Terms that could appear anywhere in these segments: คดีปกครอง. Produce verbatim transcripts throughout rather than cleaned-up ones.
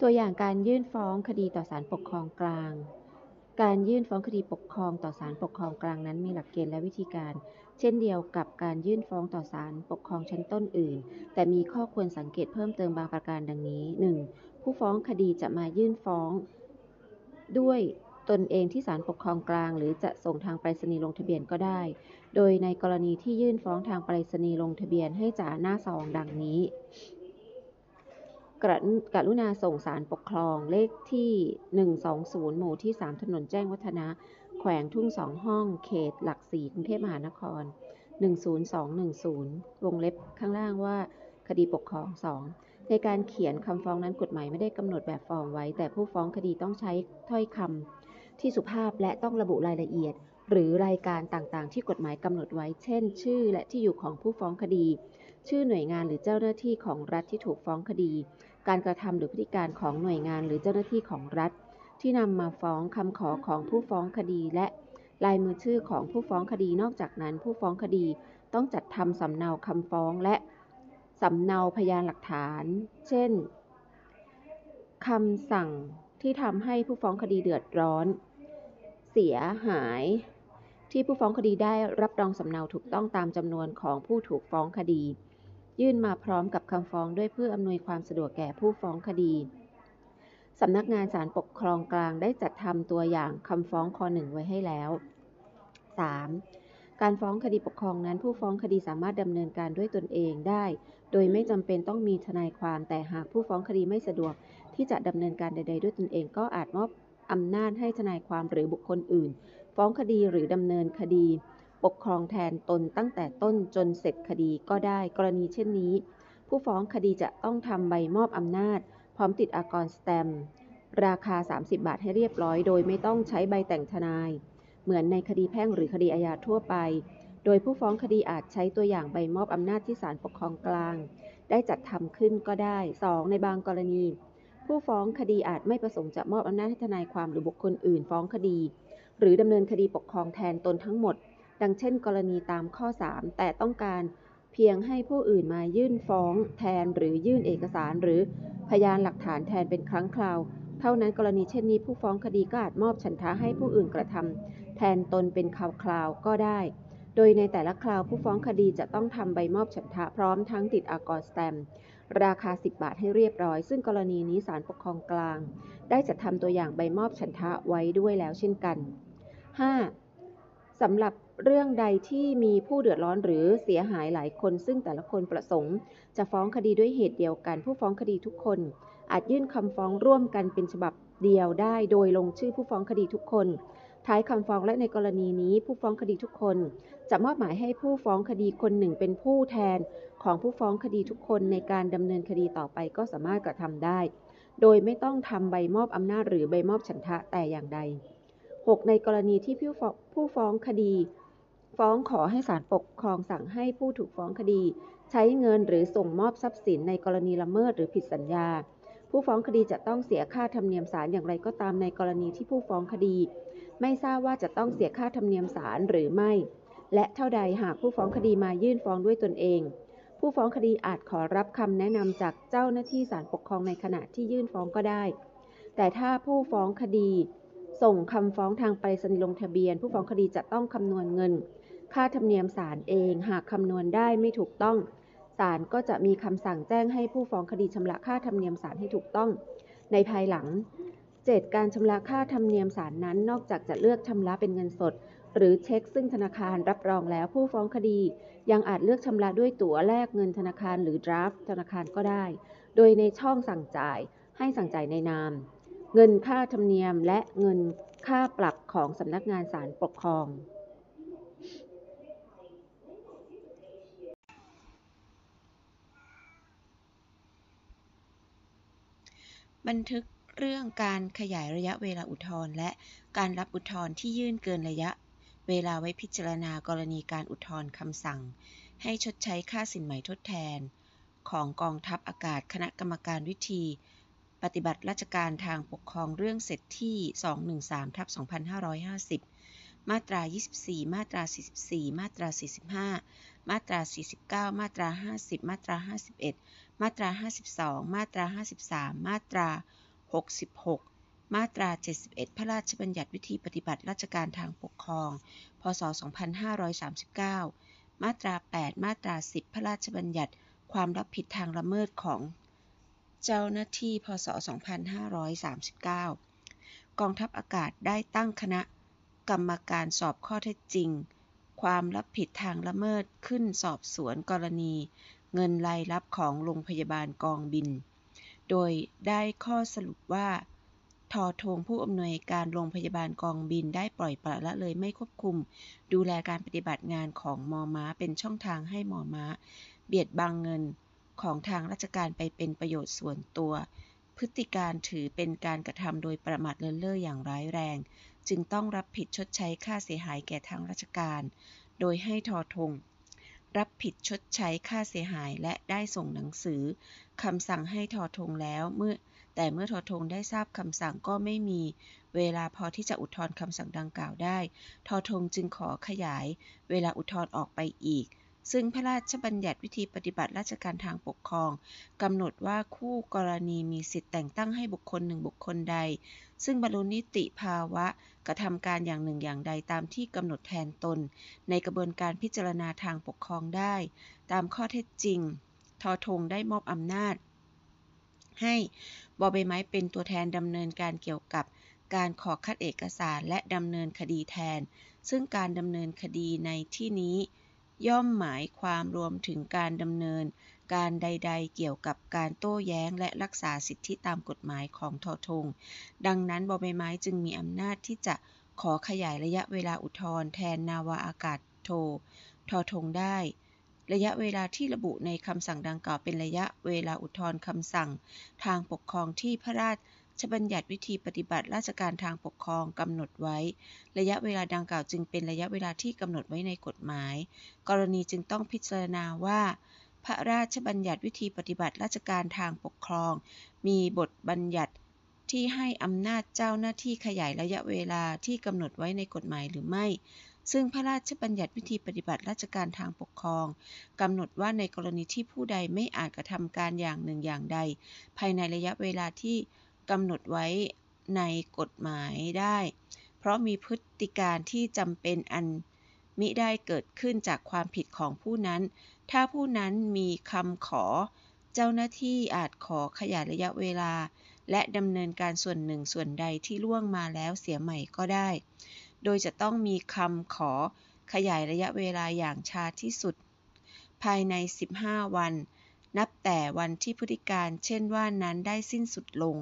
ตัวอย่างการยื่นฟ้องคดีต่อศาลปกครองกลางการยื่นฟ้องคดีปกครองต่อศาลปกครองกลางนั้นมีหลักเกณฑ์และวิธีการเช่นเดียวกับการยื่นฟ้องต่อศาลปกครองชั้นต้นอื่นแต่มีข้อควรสังเกตเพิ่มเติมบางประการดังนี้ หนึ่ง ผู้ฟ้องคดีจะมายื่นฟ้องด้วยตนเองที่ศาลปกครองกลางหรือจะส่งทางไปรษณีย์ลงทะเบียนก็ได้โดยในกรณีที่ยื่นฟ้องทางไปรษณีย์ลงทะเบียนให้จ่าหน้าซองดังนี้กรุณาส่งศาลปกครองเลขที่หนึ่งสองศูนย์หมู่ที่สามถนนแจ้งวัฒนะแขวงทุ่งสองห้องเขตหลักสี่กรุงเทพมหานครหนึ่งศูนย์สองหนึ่งศูนย์วงเล็บข้างล่างว่าคดีปกครองสองในการเขียนคำฟ้องนั้นกฎหมายไม่ได้กำหนดแบบฟอร์มไว้แต่ผู้ฟ้องคดีต้องใช้ถ้อยคำที่สุภาพและต้องระบุรายละเอียดหรือรายการต่างๆที่กฎหมายกำหนดไว้เช่นชื่อและที่อยู่ของผู้ฟ้องคดีชื่อหน่วยงานหรือเจ้าหน้าที่ของรัฐที่ถูกฟ้องคดีการกระทำหรือพฤติการของหน่วยงานหรือเจ้าหน้าที่ของรัฐที่นำมาฟ้องคำขอของผู้ฟ้องคดีและลายมือชื่อของผู้ฟ้องคดีนอกจากนั้นผู้ฟ้องคดีต้องจัดทำสำเนาคำฟ้องและสำเนาพยานหลักฐานเช่นคำสั่งที่ทำให้ผู้ฟ้องคดีเดือดร้อนเสียหายที่ผู้ฟ้องคดีได้รับรองสำเนาถูกต้องตามจำนวนของผู้ถูกฟ้องคดียื่นมาพร้อมกับคำฟ้องด้วยเพื่ออำนวยความสะดวกแก่ผู้ฟ้องคดีสำนักงานศาลปกครองกลางได้จัดทำตัวอย่างคำฟ้องข้อหนึ่งไว้ให้แล้ว สาม การฟ้องคดีปกครองนั้นผู้ฟ้องคดีสามารถดำเนินการด้วยตนเองได้โดยไม่จำเป็นต้องมีทนายความแต่หากผู้ฟ้องคดีไม่สะดวกที่จะดำเนินการใดๆด้วยตนเองก็อาจมอบอำนาจให้ทนายความหรือบุคคลอื่นฟ้องคดีหรือดำเนินคดีปกครองแทนตนตั้งแต่ต้นจนเสร็จคดีก็ได้กรณีเช่นนี้ผู้ฟ้องคดีจะต้องทำใบมอบอำนาจพร้อมติดอากรสแตมป์ราคาสามสิบบาทให้เรียบร้อยโดยไม่ต้องใช้ใบแต่งทนายเหมือนในคดีแพ่งหรือคดีอาญาทั่วไปโดยผู้ฟ้องคดีอาจใช้ตัวอย่างใบมอบอำนาจที่ศาลปกครองกลางได้จัดทำขึ้นก็ได้ สอง ในบางกรณีผู้ฟ้องคดีอาจไม่ประสงค์จะมอบอำนาจให้ทนายความหรือบุคคลอื่นฟ้องคดีหรือดำเนินคดีปกครองแทนตนทั้งหมดดังเช่นกรณีตามข้อสามแต่ต้องการเพียงให้ผู้อื่นมายื่นฟ้องแทนหรือยื่นเอกสารหรือพยานหลักฐานแทนเป็นครั้งคราวเท่านั้นกรณีเช่นนี้ผู้ฟ้องคดีก็อาจมอบฉันทะให้ผู้อื่นกระทำแทนตนเป็นคราวๆก็ได้โดยในแต่ละคราวผู้ฟ้องคดีจะต้องทำใบมอบฉันทะพร้อมทั้งติดอากรสแตมป์ราคาสิบบาทให้เรียบร้อยซึ่งกรณีนี้ศาลปกครองกลางได้จัดทำตัวอย่างใบมอบฉันทะไว้ด้วยแล้วเช่นกัน ห้า สำหรับเรื่องใดที่มีผู้เดือดร้อนหรือเสียหายหลายคนซึ่งแต่ละคนประสงค์จะฟ้องคดีด้วยเหตุเดียวกันผู้ฟ้องคดีทุกคนอาจยื่นคำฟ้องร่วมกันเป็นฉบับเดียวได้โดยลงชื่อผู้ฟ้องคดีทุกคนท้ายคำฟ้องและในกรณีนี้ผู้ฟ้องคดีทุกคนจะมอบหมายให้ผู้ฟ้องคดีคนหนึ่งเป็นผู้แทนของผู้ฟ้องคดีทุกคนในการดำเนินคดีต่อไปก็สามารถกระทำได้โดยไม่ต้องทำใบมอบอำนาจหรือใบมอบฉันทะแต่อย่างใด หก ในกรณีที่ผู้ฟ้องคดีฟ้องขอให้ศาลปกครองสั่งให้ผู้ถูกฟ้องคดีใช้เงินหรือส่งมอบทรัพย์สินในกรณีละเมิดหรือผิดสัญญาผู้ฟ้องคดีจะต้องเสียค่าธรรมเนียมศาลอย่างไรก็ตามในกรณีที่ผู้ฟ้องคดีไม่ทราบว่าจะต้องเสียค่าธรรมเนียมศาลหรือไม่และเท่าใดหากผู้ฟ้องคดีมายื่นฟ้องด้วยตนเองผู้ฟ้องคดีอาจขอรับคำแนะนำจากเจ้าหน้าที่ศาลปกครองในขณะที่ยื่นฟ้องก็ได้แต่ถ้าผู้ฟ้องคดีส่งคำฟ้องทางไปรษณีย์ลงทะเบียนผู้ฟ้องคดีจะต้องคำนวณเงินค่าธรรมเนียมศาลเองหากคำนวณได้ไม่ถูกต้องศาลก็จะมีคำสั่งแจ้งให้ผู้ฟ้องคดีชำระค่าธรรมเนียมศาลให้ถูกต้องในภายหลังเจตการชำระค่าธรรมเนียมศาลนั้นนอกจากจะเลือกชำระเป็นเงินสดหรือเช็คซึ่งธนาคารรับรองแล้วผู้ฟ้องคดียังอาจเลือกชำระด้วยตั๋วแลกเงินธนาคารหรือ draft ธนาคารก็ได้โดยในช่องสั่งจ่ายให้สั่งจ่ายในนามเงินค่าธรรมเนียมและเงินค่าปรับของสำนักงานศาลปกครองบันทึกเรื่องการขยายระยะเวลาอุทธรณ์และการรับอุทธรณ์ที่ยื่นเกินระยะเวลาไว้พิจารณากรณีการอุทธรณ์คำสั่งให้ชดใช้ค่าสินไหมทดแทนของกองทัพอากาศคณะกรรมการวิธีปฏิบัติราชการทางปกครองเรื่องเสร็จที่ สองหนึ่งสามทับสองห้าห้าศูนย์ มาตรา ยี่สิบสี่ มาตรา สี่สิบสี่ มาตรา สี่สิบห้า มาตรา สี่สิบเก้า มาตรา ห้าสิบ มาตรา ห้าสิบเอ็ด มาตรา ห้าสิบสอง มาตรา ห้าสิบสาม มาตรา หกสิบหกมาตราเจ็ดสิบเอ็ดพระราชบัญญัติวิธีปฏิบัติราชการทางปกครองพ.ศ.สองพันห้าร้อยสามสิบเก้ามาตราแปดมาตราสิบพระราชบัญญัติความรับผิดทางละเมิดของเจ้าหน้าที่พ.ศ.สองพันห้าร้อยสามสิบเก้ากองทัพอากาศได้ตั้งคณะกรรมการสอบข้อเท็จจริงความรับผิดทางละเมิดขึ้นสอบสวนกรณีเงินรายรับของโรงพยาบาลกองบินโดยได้ข้อสรุปว่าทอทงผู้อำนวยการโรงพยาบาลกองบินได้ปล่อยปละละเลยไม่ควบคุมดูแลการปฏิบัติงานของมอม้าเป็นช่องทางให้มอม้าเบียดบังเงินของทางราชการไปเป็นประโยชน์ส่วนตัวพฤติการถือเป็นการกระทำโดยประมาทเลินเล่ออย่างร้ายแรงจึงต้องรับผิดชดใช้ค่าเสียหายแก่ทางราชการโดยให้ทอทงรับผิดชดใช้ค่าเสียหายและได้ส่งหนังสือคำสั่งให้ทอทงแล้วเมื่อแต่เมื่อทอทงได้ทราบคำสั่งก็ไม่มีเวลาพอที่จะอุทธรณ์คำสั่งดังกล่าวได้ทอทงจึงขอขยายเวลาอุทธรณ์ออกไปอีกซึ่งพระราชบัญญัติวิธีปฏิบัติราชการทางปกครองกำหนดว่าคู่กรณีมีสิทธิแต่งตั้งให้บุคคลหนึ่งบุคคลใดซึ่งบรรลุนิติภาวะกระทำการอย่างหนึ่งอย่างใดตามที่กำหนดแทนตนในกระบวนการพิจารณาทางปกครองได้ตามข้อเท็จจริงทอทงได้มอบอำนาจให้บใบไม้เป็นตัวแทนดำเนินการเกี่ยวกับการขอคัดเอกสารและดำเนินคดีแทนซึ่งการดำเนินคดีในที่นี้ย่อมหมายความรวมถึงการดำเนินการใดๆเกี่ยวกับการโต้แย้งและรักษาสิทธิตามกฎหมายของทอทงดังนั้นบใบไม้จึงมีอำนาจที่จะขอขยายระยะเวลาอุทธรณ์แทนนาวาอากาศโททอทงได้ระยะเวลาที่ระบุในคำสั่งดังกล่าวเป็นระยะเวลาอุทธรณ์คำสั่งทางปกครองที่พระราชบัญญัติวิธีปฏิบัติราชการทางปกครองกำหนดไว้ระยะเวลาดังกล่าวจึงเป็นระยะเวลาที่กำหนดไว้ในกฎหมายกรณีจึงต้องพิจารณาว่าพระราชบัญญัติวิธีปฏิบัติราชการทางปกครองมีบทบัญญัติที่ให้อำนาจเจ้าหน้าที่ขยายระยะเวลาที่กำหนดไว้ในกฎหมายหรือไม่ซึ่งพระราชบัญญัติวิธีปฏิบัติราชการทางปกครองกำหนดว่าในกรณีที่ผู้ใดไม่อาจกระทำการอย่างหนึ่งอย่างใดภายในระยะเวลาที่กำหนดไว้ในกฎหมายได้เพราะมีพฤติการที่จำเป็นอันมิได้เกิดขึ้นจากความผิดของผู้นั้นถ้าผู้นั้นมีคำขอเจ้าหน้าที่อาจขอขยายระยะเวลาและดำเนินการส่วนหนึ่งส่วนใดที่ล่วงมาแล้วเสียใหม่ก็ได้โดยจะต้องมีคำขอขยายระยะเวลาอย่างช้าที่สุดภายในสิบห้าวันนับแต่วันที่พฤติการเช่นว่านั้นได้สิ้นสุดลง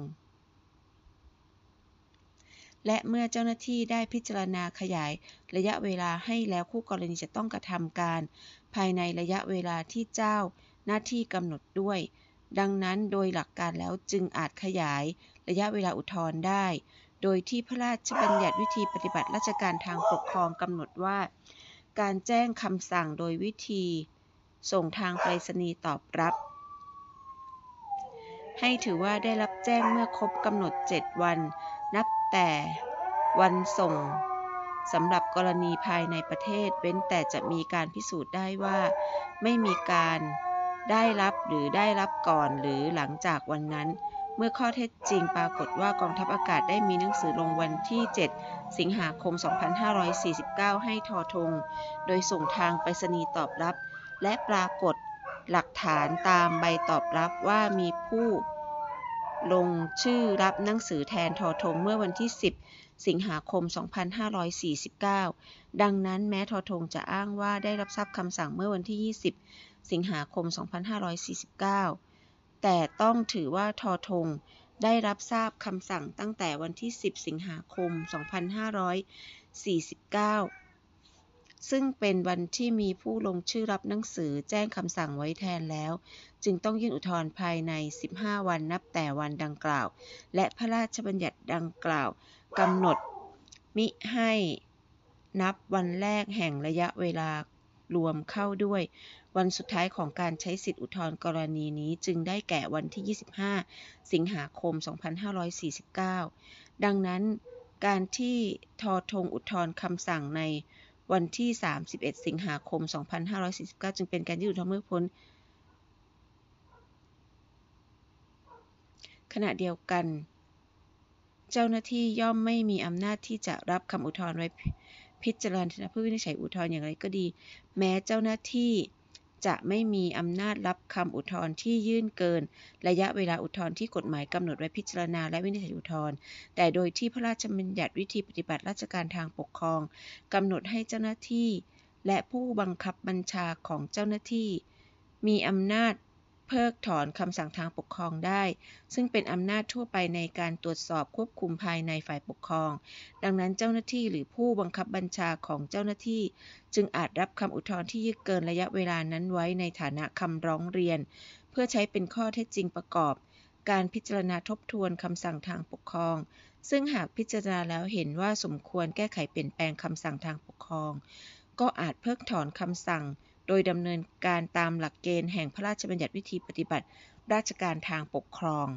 และเมื่อเจ้าหน้าที่ได้พิจารณาขยายระยะเวลาให้แล้วคู่กรณีจะต้องกระทำการภายในระยะเวลาที่เจ้าหน้าที่กำหนดด้วยดังนั้นโดยหลักการแล้วจึงอาจขยายระยะเวลาอุทธรณ์ได้โดยที่พระราชบัญญัติวิธีปฏิบัติราชการทางปกครองกำหนดว่าการแจ้งคำสั่งโดยวิธีส่งทางไปรษณีย์ตอบรับให้ถือว่าได้รับแจ้งเมื่อครบกำหนดเจ็ดวันนับแต่วันส่งสำหรับกรณีภายในประเทศเว้นแต่จะมีการพิสูจน์ได้ว่าไม่มีการได้รับหรือได้รับก่อนหรือหลังจากวันนั้นเมื่อข้อเท็จจริงปรากฏว่ากองทัพอากาศได้มีหนังสือลงวันที่เจ็ดสิงหาคมสองพันห้าร้อยสี่สิบเก้าให้ทอทงโดยส่งทางไปรษณีย์ตอบรับและปรากฏหลักฐานตามใบตอบรับว่ามีผู้ลงชื่อรับหนังสือแทนทอทงเมื่อวันที่สิบสิงหาคมสองพันห้าร้อยสี่สิบเก้าดังนั้นแม้ทอทงจะอ้างว่าได้รับทราบคำสั่งเมื่อวันที่ยี่สิบสิงหาคมสองพันห้าร้อยสี่สิบเก้าแต่ต้องถือว่าทอทงได้รับทราบคำสั่งตั้งแต่วันที่สิบสิงหาคมสองพันห้าร้อยสี่สิบเก้าซึ่งเป็นวันที่มีผู้ลงชื่อรับหนังสือแจ้งคำสั่งไว้แทนแล้วจึงต้องยื่นอุทธรณ์ภายในสิบห้าวันนับแต่วันดังกล่าวและพระราชบัญญัติดังกล่าวกำหนดมิให้นับวันแรกแห่งระยะเวลารวมเข้าด้วยวันสุดท้ายของการใช้สิทธิอุทธรณ์กรณีนี้จึงได้แก่วันที่ยี่สิบห้าสิงหาคมสองพันห้าร้อยสี่สิบเก้าดังนั้นการที่ทอทงอุทธรณ์คำสั่งในวันที่สามสิบเอ็ดสิงหาคมสองพันห้าร้อยสี่สิบเก้าจึงเป็นการยื่นอุทธรณ์เมื่อพ้นขณะเดียวกัน เจ้าหน้าที่ย่อมไม่มีอำนาจที่จะรับคำอุทธรณ์ไว้พิจารณาเพื่อวินิจฉัยอุทธรณ์อย่างไรก็ดีแม้เจ้าหน้าที่จะไม่มีอำนาจรับคำอุทธรณ์ที่ยื่นเกินระยะเวลาอุทธรณ์ที่กฎหมายกำหนดไว้พิจารณาและวินิจฉัยอุทธรณ์แต่โดยที่พระราชบัญญัติวิธีปฏิบัติราชการทางปกครองกำหนดให้เจ้าหน้าที่และผู้บังคับบัญชาของเจ้าหน้าที่มีอำนาจเพิกถอนคำสั่งทางปกครองได้ซึ่งเป็นอำนาจทั่วไปในการตรวจสอบควบคุมภายในฝ่ายปกครองดังนั้นเจ้าหน้าที่หรือผู้บังคับบัญชาของเจ้าหน้าที่จึงอาจรับคำอุทธรณ์ที่ยืดเกินระยะเวลานั้นไว้ในฐานะคำร้องเรียนเพื่อใช้เป็นข้อเท็จจริงประกอบการพิจารณาทบทวนคำสั่งทางปกครองซึ่งหากพิจารณาแล้วเห็นว่าสมควรแก้ไขเปลี่ยนแปลงคำสั่งทางปกครองก็อาจเพิกถอนคำสั่งโดยดำเนินการตามหลักเกณฑ์แห่งพระราชบัญญัติวิธีปฏิบัติราชการทางปกครอง